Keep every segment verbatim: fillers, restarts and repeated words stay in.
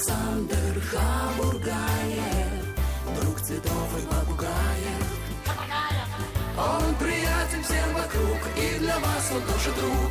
Александр Хабургаев, друг цветов и попугаев. Он приятен всем вокруг, и для вас он тоже друг.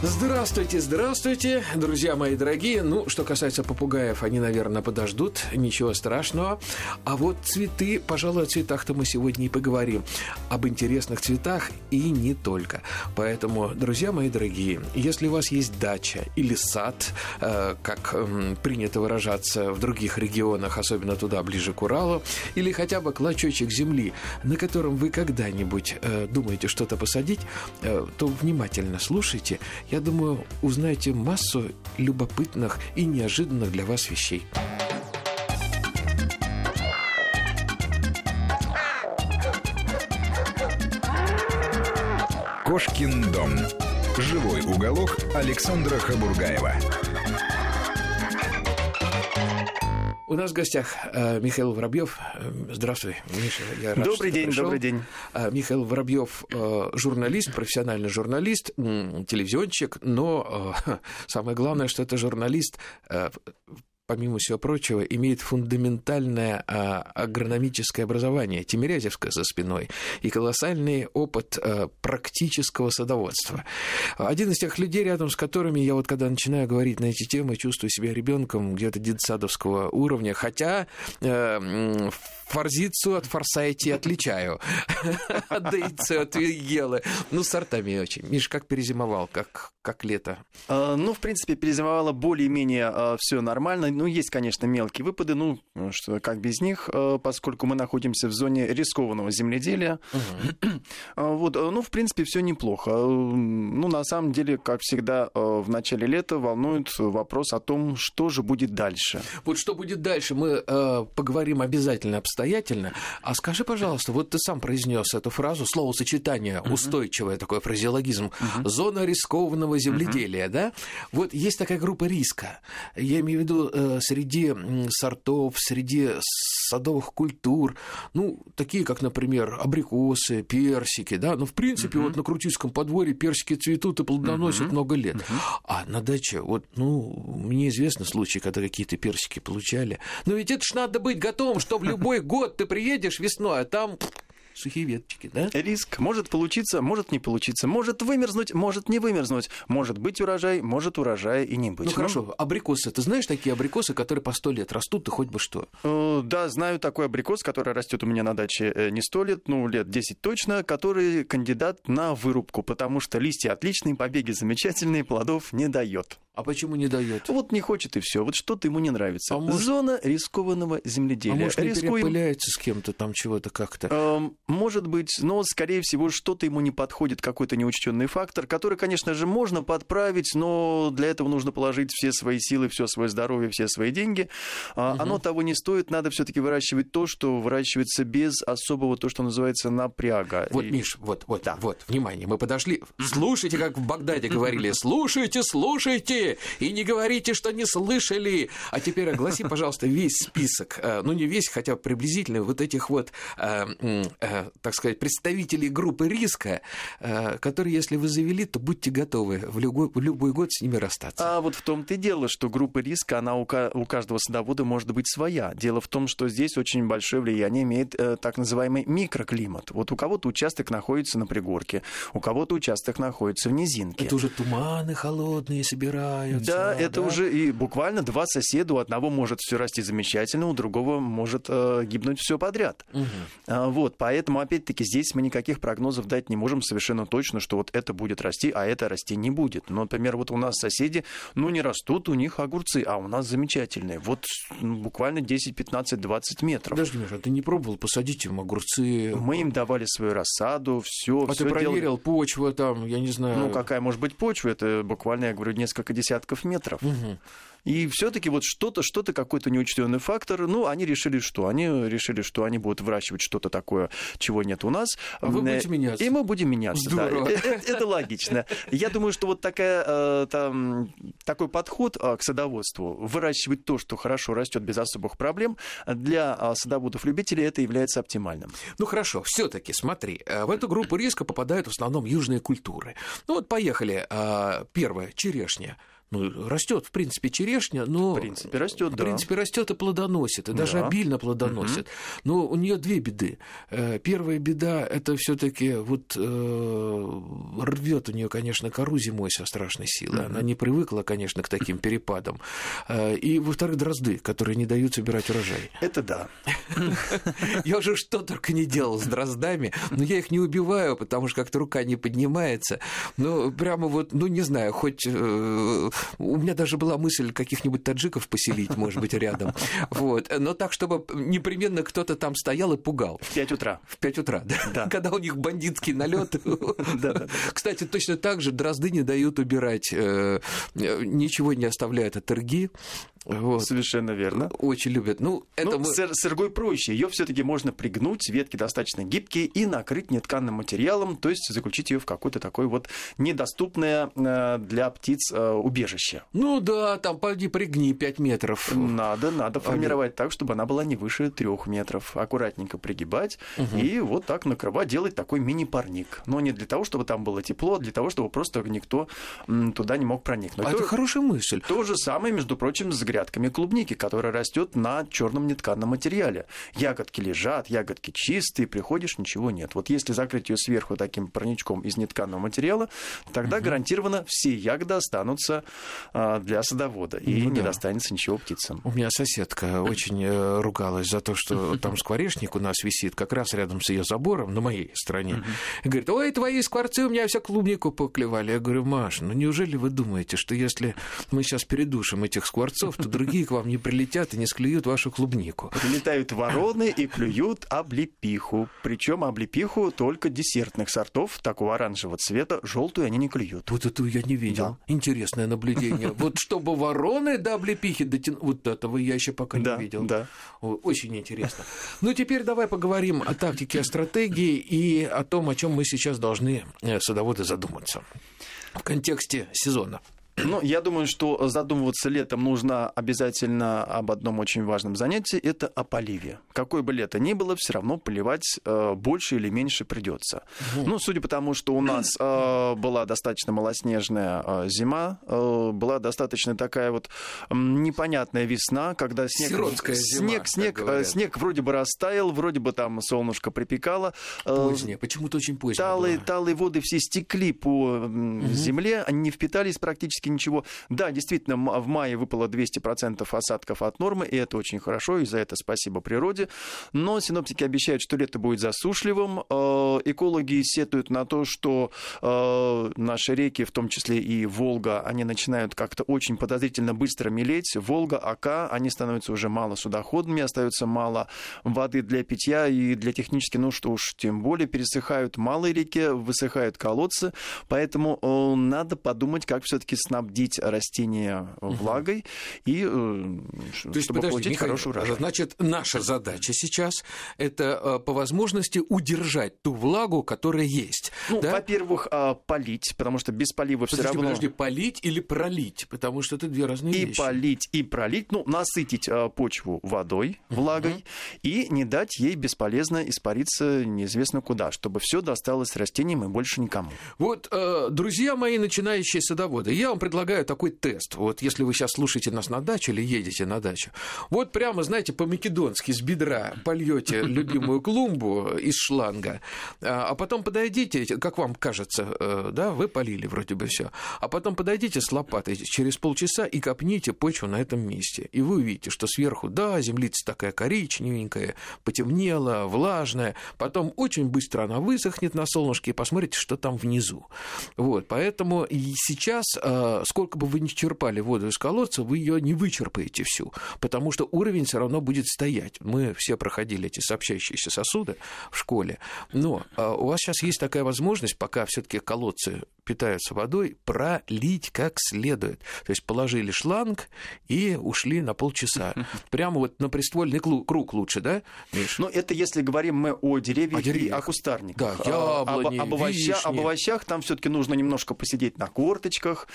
Здравствуйте, здравствуйте, друзья мои дорогие. Ну, что касается попугаев, они, наверное, подождут, ничего страшного. А вот цветы, пожалуй, о цветах-то мы сегодня и поговорим. Об интересных цветах и не только. Поэтому, друзья мои дорогие, если у вас есть дача или сад, как принято выражаться в других регионах, особенно туда, ближе к Уралу, или хотя бы клочочек земли, на котором вы когда-нибудь думаете что-то посадить, то внимательно слушайте. Я думаю, узнаете массу любопытных и неожиданных для вас вещей. Кошкин дом. Живой уголок Александра Хабургаева. У нас в гостях Михаил Воробьёв. Здравствуй, Миша. Я рад, добрый день, пришел. Добрый день. Михаил Воробьёв журналист, профессиональный журналист, телевизионщик, но самое главное, что это журналист, помимо всего прочего, имеет фундаментальное агрономическое образование, Тимирязевское за спиной, и колоссальный опыт практического садоводства. Один из тех людей, рядом с которыми я вот когда начинаю говорить на эти темы, чувствую себя ребенком где-то детсадовского уровня, хотя форзицию от форсайти отличаю, от дейцию, от вигелы, ну, сортами очень. Миш, как перезимовал, как, как лето? Ну, в принципе, перезимовало более-менее все нормально. Ну, есть, конечно, мелкие выпады, ну, что, как без них, поскольку мы находимся в зоне рискованного земледелия. Угу. Вот, ну, в принципе, все неплохо. Ну, на самом деле, как всегда, в начале лета волнует вопрос о том, что же будет дальше. Вот что будет дальше, мы э, поговорим обязательно обстоятельно. А скажи, пожалуйста, вот ты сам произнес эту фразу, словосочетание uh-huh. устойчивое, такое фразеологизм, uh-huh. зона рискованного земледелия, uh-huh. да? Вот есть такая группа риска. Я имею в виду э, среди сортов, среди садовых культур, ну, такие, как, например, абрикосы, персики, да? Ну, в принципе, uh-huh. вот на Крутицком подворье персики цветут и плодоносят uh-huh. много лет. Uh-huh. А на даче, вот, ну, мне известны случаи, когда какие-то персики получали. Но ведь это ж надо быть готовым, что в любой год ты приедешь весной, а там сухие веточки, да? Риск. Может получиться, может не получиться. Может вымерзнуть, может не вымерзнуть. Может быть урожай, может урожая и не быть. Ну, ну хорошо, абрикосы. Ты знаешь такие абрикосы, которые по сто лет растут, ты хоть бы что? Э, да, знаю такой абрикос, который растет у меня на даче не сто лет, ну, лет десять точно, который кандидат на вырубку, потому что листья отличные, побеги замечательные, плодов не дает. А почему не дает? Вот не хочет и все. Вот что-то ему не нравится. А может... Зона рискованного земледелия. А может, не Рискуем... перепыляется с кем-то там чего-то как-то? Эм, может быть, но, скорее всего, что-то ему не подходит, какой-то неучтенный фактор, который, конечно же, можно подправить, но для этого нужно положить все свои силы, все свое здоровье, все свои деньги. Угу. Оно того не стоит. Надо все-таки выращивать то, что выращивается без особого, то, что называется, напряга. Вот, и... Миш, вот, вот, да. вот, внимание, мы подошли. Слушайте, как в Багдаде говорили. Слушайте, слушайте. И не говорите, что не слышали. А теперь огласи, пожалуйста, весь список, ну не весь, хотя приблизительно, вот этих вот, так сказать, представителей группы риска, которые, если вы завели, то будьте готовы в любой, в любой год с ними расстаться. А вот в том-то и дело, что группа риска, она у каждого садовода может быть своя. Дело в том, что здесь очень большое влияние имеет так называемый микроклимат. Вот у кого-то участок находится на пригорке, у кого-то участок находится в низинке. Это уже туманы холодные собираются. Да, да, это да? уже и буквально два соседа. У одного может все расти замечательно, у другого может э, гибнуть все подряд. Угу. А, вот, поэтому, опять-таки, здесь мы никаких прогнозов дать не можем совершенно точно, что вот это будет расти, а это расти не будет. Но, например, вот у нас соседи, ну, не растут у них огурцы, а у нас замечательные. Вот ну, буквально десять, пятнадцать, двадцать метров. Подожди, Миша, ты не пробовал посадить им огурцы? Мы им давали свою рассаду, все. А все ты проверил делали... почву там, я не знаю. Ну, какая может быть почва? Это буквально, я говорю, несколько десятков. Десятков метров. Угу. И все-таки вот что-то, что-то, какой-то неучтенный фактор. Ну, они решили, что они решили, что они будут выращивать что-то такое, чего нет у нас. Вы будете меняться. И мы будем меняться. Да. Это логично. Я думаю, что вот такая, там, такой подход к садоводству, выращивать то, что хорошо растет без особых проблем, для садоводов-любителей это является оптимальным. Ну хорошо, все-таки смотри, в эту группу риска попадают в основном южные культуры. Ну вот поехали. Первое, черешня. Ну, растет, в принципе, черешня, но... В принципе, растет, да. В принципе, растет и плодоносит, и да. даже обильно плодоносит. Угу. Но у нее две беды. Первая беда, это все-таки вот э, рвет у нее, конечно, кору зимой со страшной силой. Угу. Она не привыкла, конечно, к таким перепадам. И, во-вторых, дрозды, которые не дают собирать урожай. Это да. Я уже что только не делал с дроздами, но я их не убиваю, потому что как-то рука не поднимается. Ну, прямо вот, ну, не знаю, хоть... У меня даже была мысль каких-нибудь таджиков поселить, может быть, рядом. Вот. Но так, чтобы непременно кто-то там стоял и пугал. В пять утра. В пять утра, да. да. Когда у них бандитский налет. Кстати, точно так же дрозды не дают убирать, ничего не оставляют от эрги. Вот. Совершенно верно. Очень любят. Ну, это ну мы... с эргой проще. Ее все-таки можно пригнуть, ветки достаточно гибкие, и накрыть нетканным материалом, то есть заключить ее в какое-то такое вот недоступное для птиц убежище. Ну да, там пойди пригни пять метров. Надо, надо формировать так, чтобы она была не выше трех метров. Аккуратненько пригибать угу. и вот так накрывать, делать такой мини-парник. Но не для того, чтобы там было тепло, а для того, чтобы просто никто туда не мог проникнуть. А то... это хорошая мысль. То же самое, между прочим, с грядками клубники, которая растет на черном нетканном материале. Ягодки лежат, ягодки чистые, приходишь, ничего нет. Вот если закрыть ее сверху таким парничком из нетканного материала, тогда угу. гарантированно все ягоды останутся а, для садовода, и ну, не да. достанется ничего птицам. У меня соседка очень э, ругалась за то, что там скворечник у нас висит как раз рядом с ее забором, на моей стороне. И говорит, ой, твои скворцы у меня вся клубнику поклевали. Я говорю, Маш, ну неужели вы думаете, что если мы сейчас передушим этих скворцов, то другие к вам не прилетят и не склюют вашу клубнику. Прилетают вороны и клюют облепиху. Причем облепиху только десертных сортов, такого оранжевого цвета, желтую они не клюют. Вот это я не видел. Да. Интересное наблюдение. Вот чтобы вороны до облепихи дотянули, вот этого я еще пока не видел. Да. Очень интересно. Ну, теперь давай поговорим о тактике, о стратегии и о том, о чем мы сейчас должны, садоводы, задуматься в контексте сезона. Ну, я думаю, что задумываться летом нужно обязательно об одном очень важном занятии, это о поливе. Какое бы лето ни было, все равно поливать э, больше или меньше придется. Mm. Ну, судя по тому, что у нас э, была достаточно малоснежная э, зима, э, была достаточно такая вот э, непонятная весна, когда снег, сиротская зима, снег, снег, э, снег вроде бы растаял, вроде бы там солнышко припекало. Э, позднее, почему-то очень позднее. Талые, талые воды все стекли по mm-hmm. земле, они не впитались практически ничего. Да, действительно, в мае выпало двести процентов осадков от нормы, и это очень хорошо, и за это спасибо природе. Но синоптики обещают, что лето будет засушливым. Экологи сетуют на то, что наши реки, в том числе и Волга, они начинают как-то очень подозрительно быстро мелеть. Волга, Ока, они становятся уже мало судоходными, остается мало воды для питья и для технически, ну что уж, тем более пересыхают малые реки, высыхают колодцы, поэтому надо подумать, как все-таки снабжать обдить растения влагой и то есть, чтобы подожди, получить Михаил, хороший урожай. Значит, наша задача сейчас это по возможности удержать ту влагу, которая есть. Ну, да? Во-первых, полить, потому что без полива подожди, все равно... Подожди, полить или пролить, потому что это две разные и вещи. И полить, и пролить, ну, насытить почву водой, влагой, uh-huh. и не дать ей бесполезно испариться неизвестно куда, чтобы все досталось растениям и больше никому. Вот, друзья мои, начинающие садоводы, я вам предлагаю такой тест. Вот если вы сейчас слушаете нас на даче или едете на дачу, вот прямо, знаете, по-македонски с бедра польете любимую клумбу из шланга, а потом подойдите, как вам кажется, да, вы полили вроде бы все, а потом подойдите с лопатой через полчаса и копните почву на этом месте. И вы увидите, что сверху, да, землица такая коричневенькая, потемнела, влажная, потом очень быстро она высохнет на солнышке, и посмотрите, что там внизу. Вот, поэтому и сейчас... сколько бы вы ни черпали воду из колодца, вы ее не вычерпаете всю, потому что уровень все равно будет стоять. Мы все проходили эти сообщающиеся сосуды в школе, но у вас сейчас есть такая возможность, пока все-таки колодцы питаются водой, пролить как следует. То есть положили шланг и ушли на полчаса. Прямо вот на приствольный круг лучше, да, Миш? Ну, это если говорим мы о деревьях, о деревьях. И о кустарниках. Да, яблони, об, об, овощах, об овощах там все-таки нужно немножко посидеть на корточках,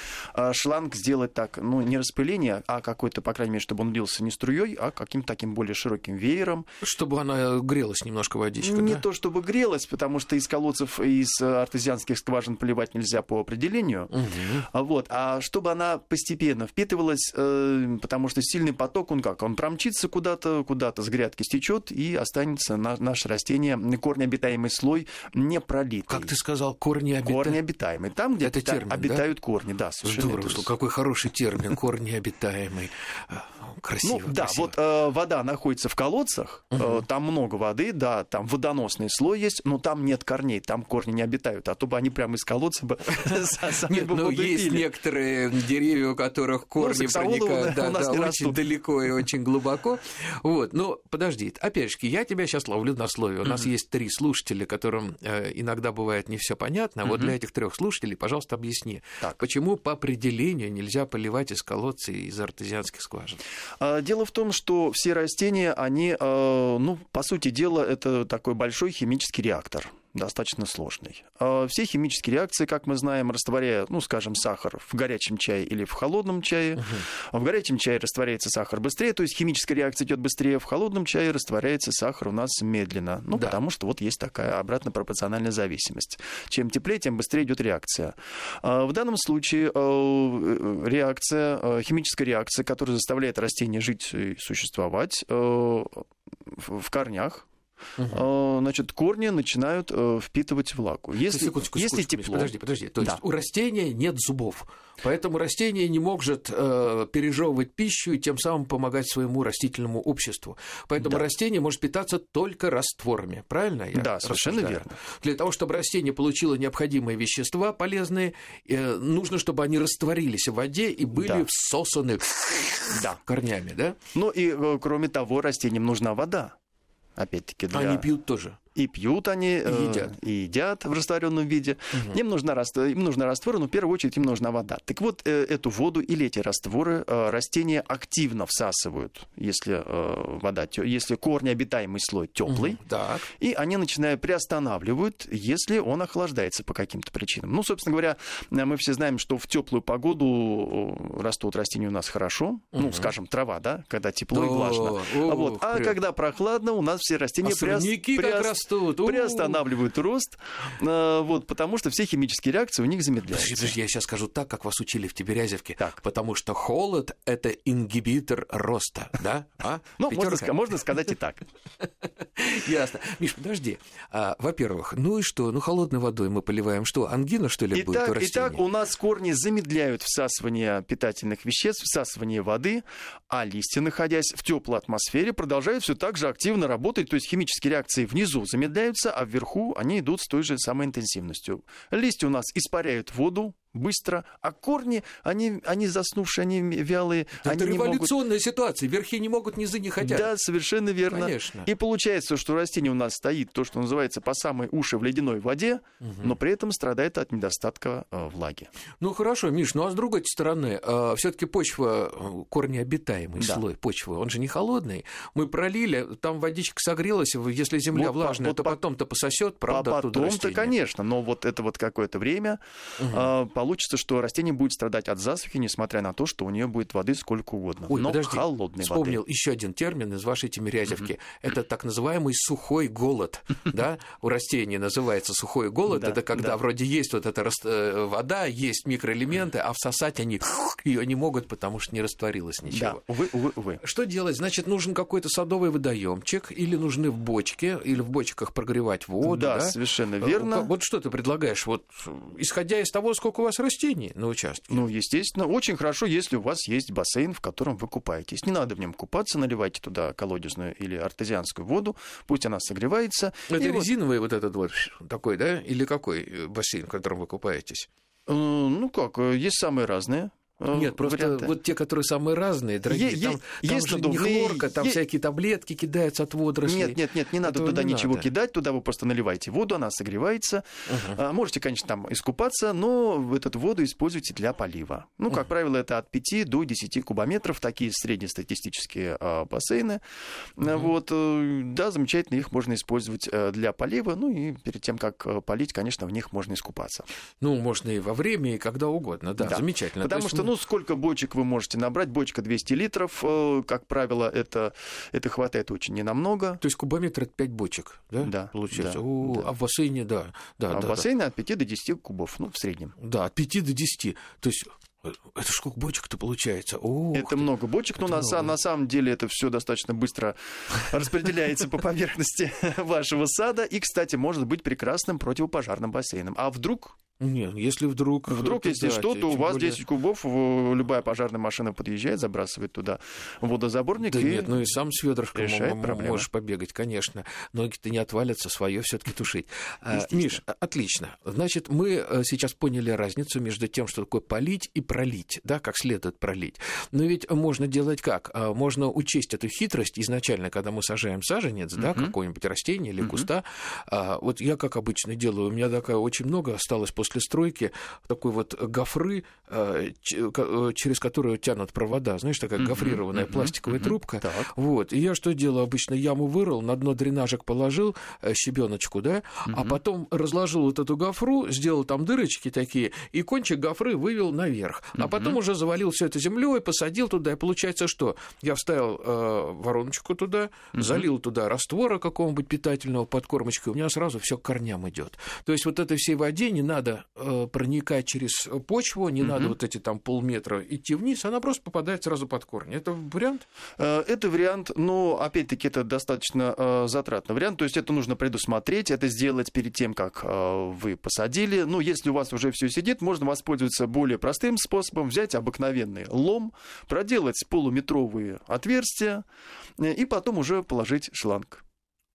шланг сделать так, ну, не распыление, а какой-то, по крайней мере, чтобы он лился не струей, а каким-то таким более широким веером. Чтобы она грелась немножко, водичка, Не да? то, чтобы грелась, потому что из колодцев, из артезианских скважин поливать нельзя по определению. Угу. Вот. А чтобы она постепенно впитывалась, потому что сильный поток, он как? Он промчится куда-то, куда-то с грядки стечет, и останется на, наше растение, корнеобитаемый слой не пролитый. Как ты сказал, корнеобитаемый? Корнеобитаемый. Там, где это та, термин, обитают да? корни, да, совершенно. Здорово, что какой хороший термин, корнеобитаемый. Красиво, ну, да, красиво. Вот э, вода находится в колодцах, угу. э, там много воды, да, там водоносный слой есть, но там нет корней, там корни не обитают, а то бы они прямо из колодца бы сами бы подупили. Есть некоторые деревья, у которых корни проникают очень далеко и очень глубоко. Вот, но подожди, опять же, я тебя сейчас ловлю на слове. У нас есть три слушателя, которым иногда бывает не все понятно, вот для этих трех слушателей, пожалуйста, объясни, почему по определению нельзя поливать из колодца и из артезианских скважин? Дело в том, что все растения, они, ну, по сути дела, это такой большой химический реактор, достаточно сложный. Все химические реакции, как мы знаем, растворяя, ну, скажем, сахар в горячем чае или в холодном чае. Uh-huh. В горячем чае растворяется сахар быстрее, то есть химическая реакция идет быстрее, в холодном чае растворяется сахар у нас медленно. Ну, да. Потому что вот есть такая обратно пропорциональная зависимость. Чем теплее, тем быстрее идет реакция. В данном случае реакция, химическая реакция, которая заставляет растение жить и существовать в корнях, угу. Значит, корни начинают впитывать влагу. Если, секундочку, если секундочку, тепло... Подожди, подожди. То да. есть у растения нет зубов, поэтому растение не может э, пережевывать пищу и тем самым помогать своему растительному обществу. Поэтому да. растение может питаться только растворами. Правильно я Да, рассуждаю? Совершенно верно. Для того, чтобы растение получило необходимые вещества полезные, э, нужно, чтобы они растворились в воде и были да. всосаны да. корнями. Да? Ну и, кроме того, растениям нужна вода. Опять-таки, для... Они пьют тоже. И пьют они, и едят, э, и едят в растворенном виде. Угу. Им нужна, им нужна раствор, но в первую очередь им нужна вода. Так вот, э, эту воду или эти растворы э, растения активно всасывают, если, э, вода, если корнеобитаемый слой теплый, угу. и они начинают приостанавливают, если он охлаждается по каким-то причинам. Ну, собственно говоря, мы все знаем, что в теплую погоду растут растения у нас хорошо, угу. ну, скажем, трава, да, когда тепло о, и влажно. О, а, вот, а когда прохладно, у нас все растения а приостанавливаются. Приостанавливают рост, вот, потому что все химические реакции у них замедляются. Подожди, подожди, я сейчас скажу так, как вас учили в Тимирязевке. Так. Потому что холод – это ингибитор роста, да? А? Ну, можно, можно сказать и так. Ясно. Миш, подожди. А, во-первых, ну и что? Ну, холодной водой мы поливаем что? Ангина, что ли, и будет так, у растения? Итак, у нас корни замедляют всасывание питательных веществ, всасывание воды, а листья, находясь в теплой атмосфере, продолжают все так же активно работать, то есть химические реакции внизу замедляются, а вверху они идут с той же самой интенсивностью. Листья у нас испаряют воду быстро, а корни, они, они заснувшие, они вялые. Это они революционная не могут... ситуация, верхи не могут, низы не хотят. Да, совершенно верно. Конечно. И получается, что растение у нас стоит, то, что называется, по самые уши в ледяной воде, угу. но при этом страдает от недостатка э, влаги. Ну, хорошо, Миш, ну а с другой стороны, э, все-таки почва, корнеобитаемый да. слой почвы, он же не холодный. Мы пролили, там водичка согрелась, если земля вот влажная, по, то по... потом-то пососет, правда, оттуда растение. Потом-то, конечно, но вот это вот какое-то время угу. э, получится, что растение будет страдать от засухи, несмотря на то, что у нее будет воды сколько угодно. Ой, но подожди, холодной вспомнил воды. Еще один термин из вашей Тимирязевки. Mm-hmm. Это так называемый сухой голод. Да? У растений называется сухой голод. Да, это когда да. вроде есть вот эта вода, есть микроэлементы, а всосать они ее не могут, потому что не растворилось ничего. Да. Увы, увы, увы. Что делать? Значит, нужен какой-то садовый водоемчик, или нужны в бочке, или в бочках прогревать воду. Да, да? совершенно верно. Вот что ты предлагаешь? Вот, исходя из того, сколько у вас растений на участке. Ну, естественно. Очень хорошо, если у вас есть бассейн, в котором вы купаетесь. Не надо в нем купаться, наливайте туда колодезную или артезианскую воду, пусть она согревается. Это и резиновый вот... вот этот вот такой, да? Или какой бассейн, в котором вы купаетесь? Ну как, есть самые разные. Нет, просто варианта. Вот те, которые самые разные, дорогие, е- там, е- там же не хлорка, там е- всякие таблетки кидаются от водорослей. Нет, нет, нет, не надо этого туда не ничего надо. кидать, туда вы просто наливаете воду, она согревается. Uh-huh. А, можете, конечно, там искупаться, но эту воду используйте для полива. Ну, как uh-huh. правило, это от пяти до десяти кубометров, такие среднестатистические а, бассейны. Uh-huh. Вот, да, замечательно, их можно использовать для полива, ну и перед тем, как полить, конечно, в них можно искупаться. Ну, можно и во время, и когда угодно, да, да. Замечательно. Потому что, мы... ну, сколько бочек вы можете набрать? Бочка двести литров, как правило, это, это хватает очень ненамного. То есть кубометр — это пять бочек, да? Да. Получается. Да, О, да. А в бассейне, да. да а да, в бассейне да. от пяти до десяти кубов, ну, в среднем. Да, от пяти до десяти. То есть... Это сколько бочек-то получается? Ух это ты. много бочек, это но много. На, на самом деле это все достаточно быстро распределяется по поверхности вашего сада. И, кстати, может быть прекрасным противопожарным бассейном. А вдруг... Нет, если вдруг... Вдруг, если да, что, то у вас более... десять кубов, любая пожарная машина подъезжает, забрасывает туда водозаборник. Да и нет, ну и сам с ведрышком можешь побегать, конечно. Ноги-то не отвалятся, свое все-таки тушить. Миш, отлично. Значит, мы сейчас поняли разницу между тем, что такое полить и пролить, да, как следует пролить. Но ведь можно делать как? Можно учесть эту хитрость изначально, когда мы сажаем саженец, uh-huh. да, какое-нибудь растение или uh-huh. куста. Вот я, как обычно, делаю, у меня такая очень много осталось после после стройки такой вот гофры, через которую тянут провода, знаешь, такая mm-hmm. гофрированная mm-hmm. пластиковая mm-hmm. трубка. Mm-hmm. Вот. И я что делаю? Обычно яму вырыл, на дно дренажек положил, щебеночку, да, mm-hmm. а потом разложил вот эту гофру, сделал там дырочки такие, и кончик гофры вывел наверх. Mm-hmm. А потом уже завалил все это землей, посадил туда, и получается что? Я вставил э, вороночку туда, mm-hmm. залил туда раствора какого-нибудь питательного под кормочкой, у меня сразу все к корням идет. То есть вот этой всей воде не надо проникать через почву, не mm-hmm. надо вот эти там полметра идти вниз, она просто попадает сразу под корни. Это вариант? Это вариант, но опять-таки это достаточно затратный вариант, то есть это нужно предусмотреть, это сделать перед тем, как вы посадили. Ну, если у вас уже все сидит, можно воспользоваться более простым способом, взять обыкновенный лом, проделать полуметровые отверстия и потом уже положить шланг.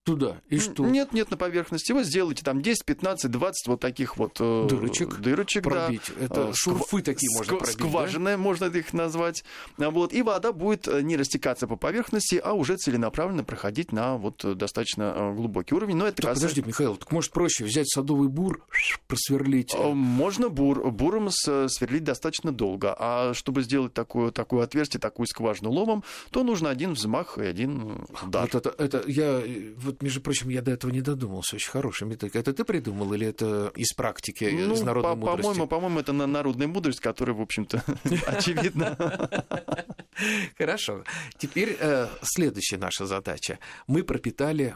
Туда. И что? Нет, нет, на поверхности. Вы сделаете там десять, пятнадцать, двадцать вот таких вот э, дырочек. Дырочек, пробить. Да. Это шурфы ск... такие можно ск... пробить. Скважины, да? Можно их назвать. Вот. И вода будет не растекаться по поверхности, а уже целенаправленно проходить на вот достаточно глубокий уровень. Но это так, касается... Подожди, Михаил, так может проще взять садовый бур, просверлить? Можно бур. Буром сверлить достаточно долго. А чтобы сделать такое, такое отверстие, такую скважину ломом, то нужно один взмах и один удар. Вот это, это я... Вот, между прочим, я до этого не додумался. Очень хорошая методика. Это ты придумал или это из практики, ну, из народной по- мудрости? По-моему, по-моему, это народная мудрость, которая, в общем-то, очевидна. Хорошо. Теперь следующая наша задача. Мы пропитали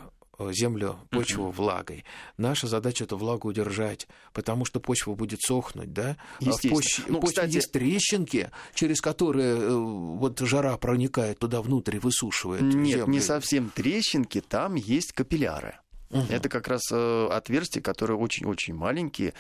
землю, почву uh-huh. влагой. Наша задача — эту влагу удержать, потому что почва будет сохнуть, да? Естественно. В почве, ну, в почве кстати... есть трещинки, через которые вот жара проникает туда внутрь и высушивает Нет, землю. Нет, не совсем трещинки, там есть капилляры. Uh-huh. Это как раз э, отверстия, которые очень-очень маленькие,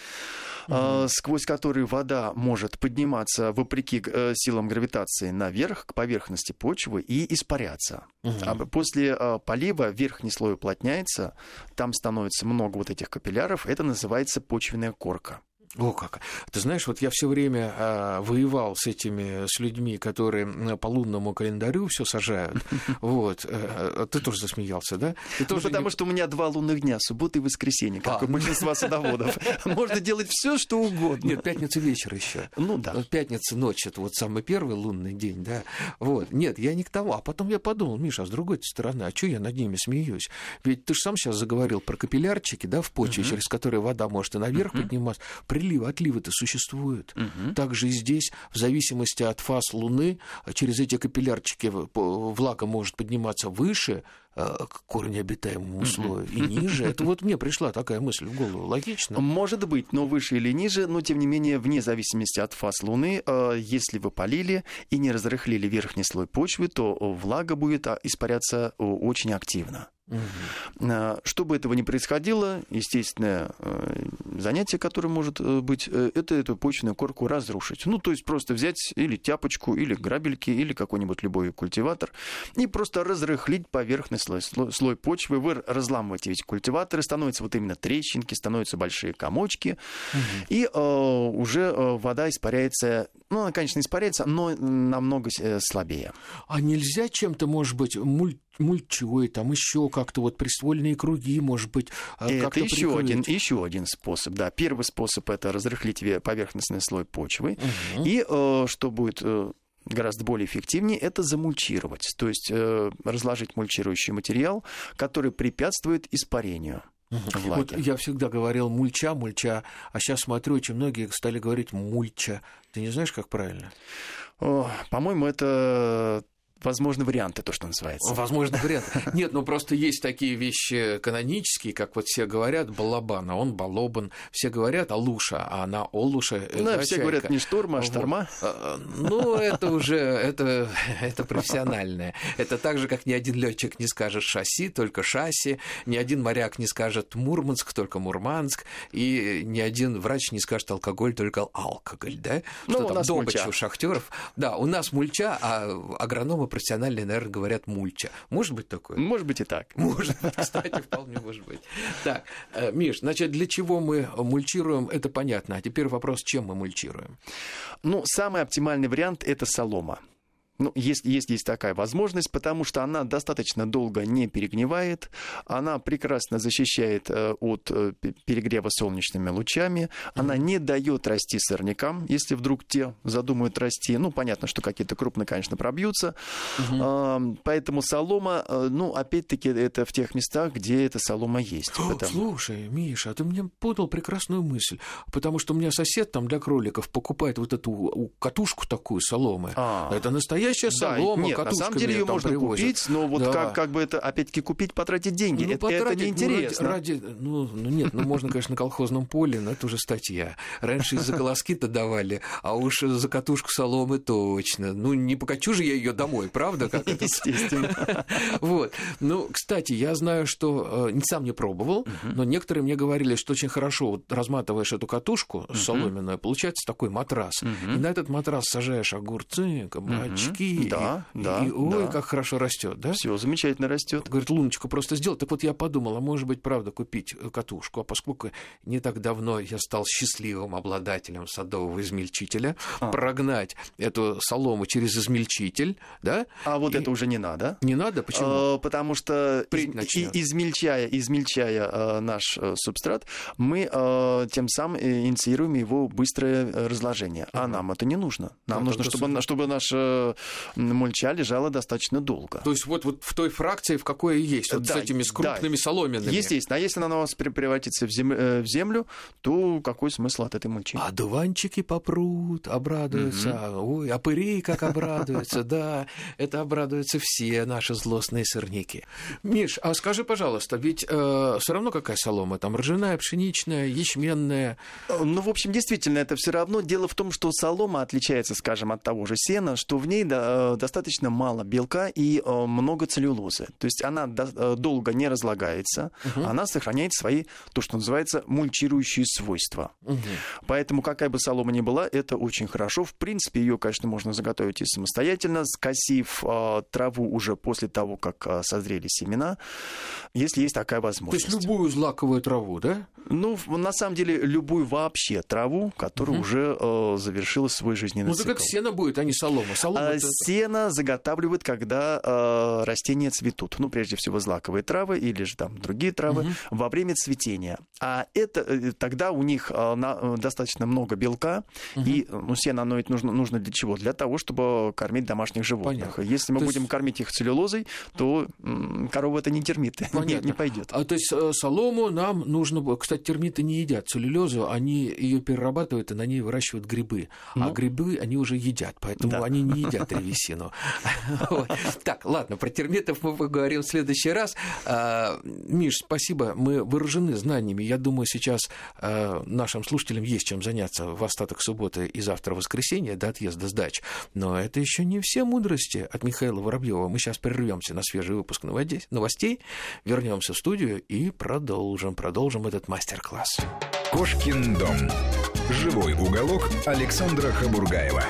uh-huh. э, сквозь которые вода может подниматься вопреки э, силам гравитации наверх, к поверхности почвы, и испаряться. Uh-huh. А после э, полива верхний слой уплотняется, там становится много вот этих капилляров, это называется почвенная корка. О, как. Ты знаешь, вот я все время а, воевал с этими, с людьми, которые по лунному календарю все сажают. Вот. А, ты тоже засмеялся, да? Ты тоже ну, потому не... что у меня два лунных дня, суббота и воскресенье, как а, у большинства садоводов. Можно делать все, что угодно. Нет, пятница вечер еще. Ну да. Пятница ночь, это вот самый первый лунный день, да. Вот. Нет, я не к тому. А потом я подумал, Миша, а с другой стороны, а что я над ними смеюсь? Ведь ты же сам сейчас заговорил про капиллярчики, да, в почве, через которые вода может и наверх подниматься. Отливы, отливы-то существуют. Угу. Также и здесь, в зависимости от фаз Луны, через эти капиллярчики влага может подниматься выше к корнеобитаемому слою и ниже. Это вот мне пришла такая мысль в голову. Логично? Может быть, но выше или ниже, но, тем не менее, вне зависимости от фаз Луны, если вы полили и не разрыхлили верхний слой почвы, то влага будет испаряться очень активно. Угу. Чтобы этого не происходило, естественное занятие, которое может быть, это эту почную корку разрушить. Ну, то есть просто взять или тяпочку, или грабельки, или какой-нибудь любой культиватор и просто разрыхлить поверхностный слой, слой, слой почвы. Вы разламываете ведь культиваторы, становятся вот именно трещинки, становятся большие комочки, угу. и э, уже вода испаряется, ну, она, конечно, испаряется, но намного слабее. А нельзя чем-то, может быть, мульт мульчевой, там еще как-то вот приствольные круги, может быть, как-то прикрыть. Это один, еще один способ, да. Первый способ – это разрыхлить поверхностный слой почвы. Угу. И э, что будет... Э... гораздо более эффективнее, это замульчировать, то есть э, разложить мульчирующий материал, который препятствует испарению. Вот я всегда говорил мульча, мульча, а сейчас смотрю, очень многие стали говорить мульча. Ты не знаешь, как правильно? О, по-моему, это... Возможно, варианты, то, что называется. Возможно, варианты. Нет, ну просто есть такие вещи канонические, как вот все говорят, балабан, а он балобан. Все говорят Алуша, а она Олуша. Да, все говорят не шторма, а шторма. Ну, это уже, это, это профессиональное. Это так же, как ни один летчик не скажет шасси, только шасси. Ни один моряк не скажет Мурманск, только Мурманск. И ни один врач не скажет алкоголь, только алкоголь, да? Что ну, там, у нас добыча мульча. У шахтеров. Да, у нас мульча, а агрономы профессиональные, наверное, говорят мульча. Может быть такое? Может быть и так. Может быть, кстати, вполне может быть. Так, Миш, значит, для чего мы мульчируем, это понятно. А теперь вопрос, чем мы мульчируем? Ну, самый оптимальный вариант – это солома. Ну, есть, есть, есть такая возможность, потому что она достаточно долго не перегнивает, она прекрасно защищает от перегрева солнечными лучами, она не дает расти сорнякам, если вдруг те задумают расти. Ну, понятно, что какие-то крупные, конечно, пробьются. Угу. Поэтому солома, ну, опять-таки, это в тех местах, где эта солома есть. О, потому... Слушай, Миша, ты мне подал прекрасную мысль, потому что у меня сосед там для кроликов покупает вот эту катушку такую соломы. А-а-а. Это настоящая солома, да, нет, на самом деле ее можно привозят. Купить, но вот да. как, как бы это, опять-таки, купить, потратить деньги, ну, это, потратить, это неинтересно. Ну, ради, ради, ну, ну нет, ну можно, конечно, на колхозном поле, но это уже статья. Раньше из-за колоски-то давали, а уж за катушку соломы точно. Ну, не покачу же я ее домой, правда? Как это? Естественно. Вот. Ну, кстати, я знаю, что сам не пробовал, но некоторые мне говорили, что очень хорошо вот разматываешь эту катушку соломенную, получается такой матрас. И на этот матрас сажаешь огурцы, кабачки. И, да, и, да, и, и ой, да. Как хорошо растет, да? Все замечательно растет. Говорит, луночку просто сделал. Так вот я подумал, а может быть, правда, купить катушку. А поскольку не так давно я стал счастливым обладателем садового измельчителя, а. прогнать эту солому через измельчитель, да? А вот и... это уже не надо. Не надо? Почему? А, потому что из... измельчая, измельчая а, наш а, субстрат, мы а, тем самым инициируем его быстрое разложение. А, а нам это не нужно. Нам а нужно, чтобы, су... чтобы наш... мульча лежала достаточно долго. То есть вот, вот в той фракции, в какой и есть, вот да, с этими с крупными да. соломенными. Естественно. А если она у вас превратится в, зем... в землю, то какой смысл от этой мульчи? А дуванчики попрут, обрадуются. Угу. Ой, опырей как обрадуются. Да, это обрадуются все наши злостные сорняки. Миш, а скажи, пожалуйста, ведь э, все равно какая солома? Там ржаная, пшеничная, ячменная? Ну, в общем, действительно, это все равно. Дело в том, что солома отличается, скажем, от того же сена, что в ней достаточно мало белка и много целлюлозы. То есть она долго не разлагается, угу. она сохраняет свои, то, что называется, мульчирующие свойства. Угу. Поэтому какая бы солома ни была, это очень хорошо. В принципе, ее, конечно, можно заготовить и самостоятельно, скосив траву уже после того, как созрели семена, если есть такая возможность. То есть любую злаковую траву, да? Ну, на самом деле, любую вообще траву, которая угу. уже завершила свой жизненный ну, цикл. Ну, это как сено будет, а не солома. Солома а, сено заготавливают, когда э, растения цветут. Ну, прежде всего, злаковые травы или же там другие травы угу. во время цветения. А это тогда у них э, на, достаточно много белка. Угу. И ну, сено оно ведь нужно, нужно для чего? Для того, чтобы кормить домашних животных. Понятно. Если мы то будем есть... кормить их целлюлозой, то м, корова это не термиты, не, не пойдет. А, то есть солому нам нужно... Кстати, термиты не едят целлюлозу, они ее перерабатывают и на ней выращивают грибы. Ну? А грибы они уже едят, поэтому да. они не едят древесину. Так, ладно, про термитов мы поговорим в следующий раз. Миш, спасибо, мы вооружены знаниями. Я думаю, сейчас нашим слушателям есть чем заняться в остаток субботы и завтра воскресенье до отъезда сдач. Но это еще не все мудрости от Михаила Воробьева. Мы сейчас прервемся на свежий выпуск новостей, вернемся в студию и продолжим, продолжим этот мастер-класс. Кошкин дом. Живой уголок Александра Хабургаева.